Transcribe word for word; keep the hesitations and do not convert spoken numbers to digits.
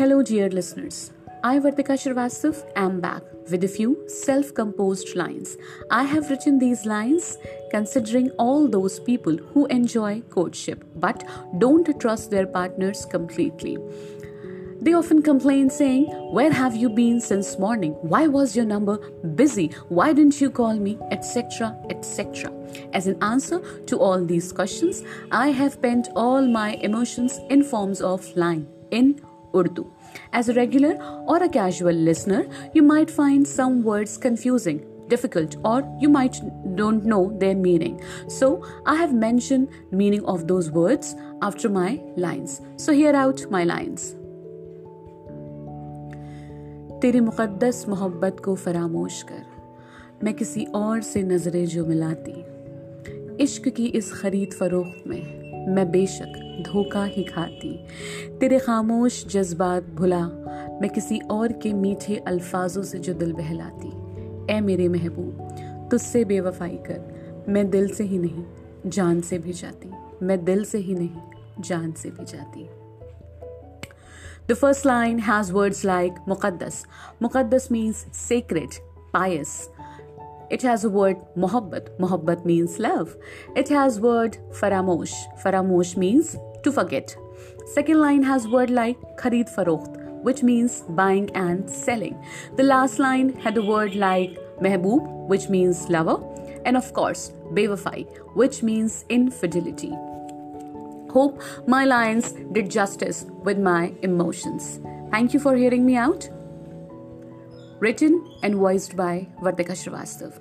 Hello dear listeners, I Vartika Shrivastav am back with a few self-composed lines. I have written these lines considering all those people who enjoy courtship but don't trust their partners completely. They often complain saying, "Where have you been since morning? Why was your number busy? Why didn't you call me?" et cetera et cetera. As an answer to all these questions, I have penned all my emotions in forms of line in Urdu. As a regular or a casual listener, you might find some words confusing, difficult, or you might don't know their meaning. So I have mentioned meaning of those words after my lines. So here out my lines. तेरे मुक़द्दस मोहब्बत को फरामोश कर मैं किसी और से नजरें जो मिलाती, इश्क की इस खरीद फरोख्त में मैं बेशक धोखा ही खाती। तेरे खामोश जज्बात भुला मैं किसी और के मीठे अल्फाजों से जो दिल बहलाती। ए मेरे महबूब, तुझसे बेवफाई कर मैं दिल से ही नहीं जान से भी जाती, मैं दिल से ही नहीं जान से भी जाती। The first line has words like Muqaddas. Muqaddas means sacred, pious. It has a word Mohabbat. Mohabbat means love. It has word Faramosh. Faramosh means to forget. Second line has word like Kharid Farokht, which means buying and selling. The last line had a word like Mehboob, which means lover. And of course, Bewafai, which means infidelity. Hope my lines did justice with my emotions. Thank you for hearing me out. Written and voiced by Vartika Shrivastav.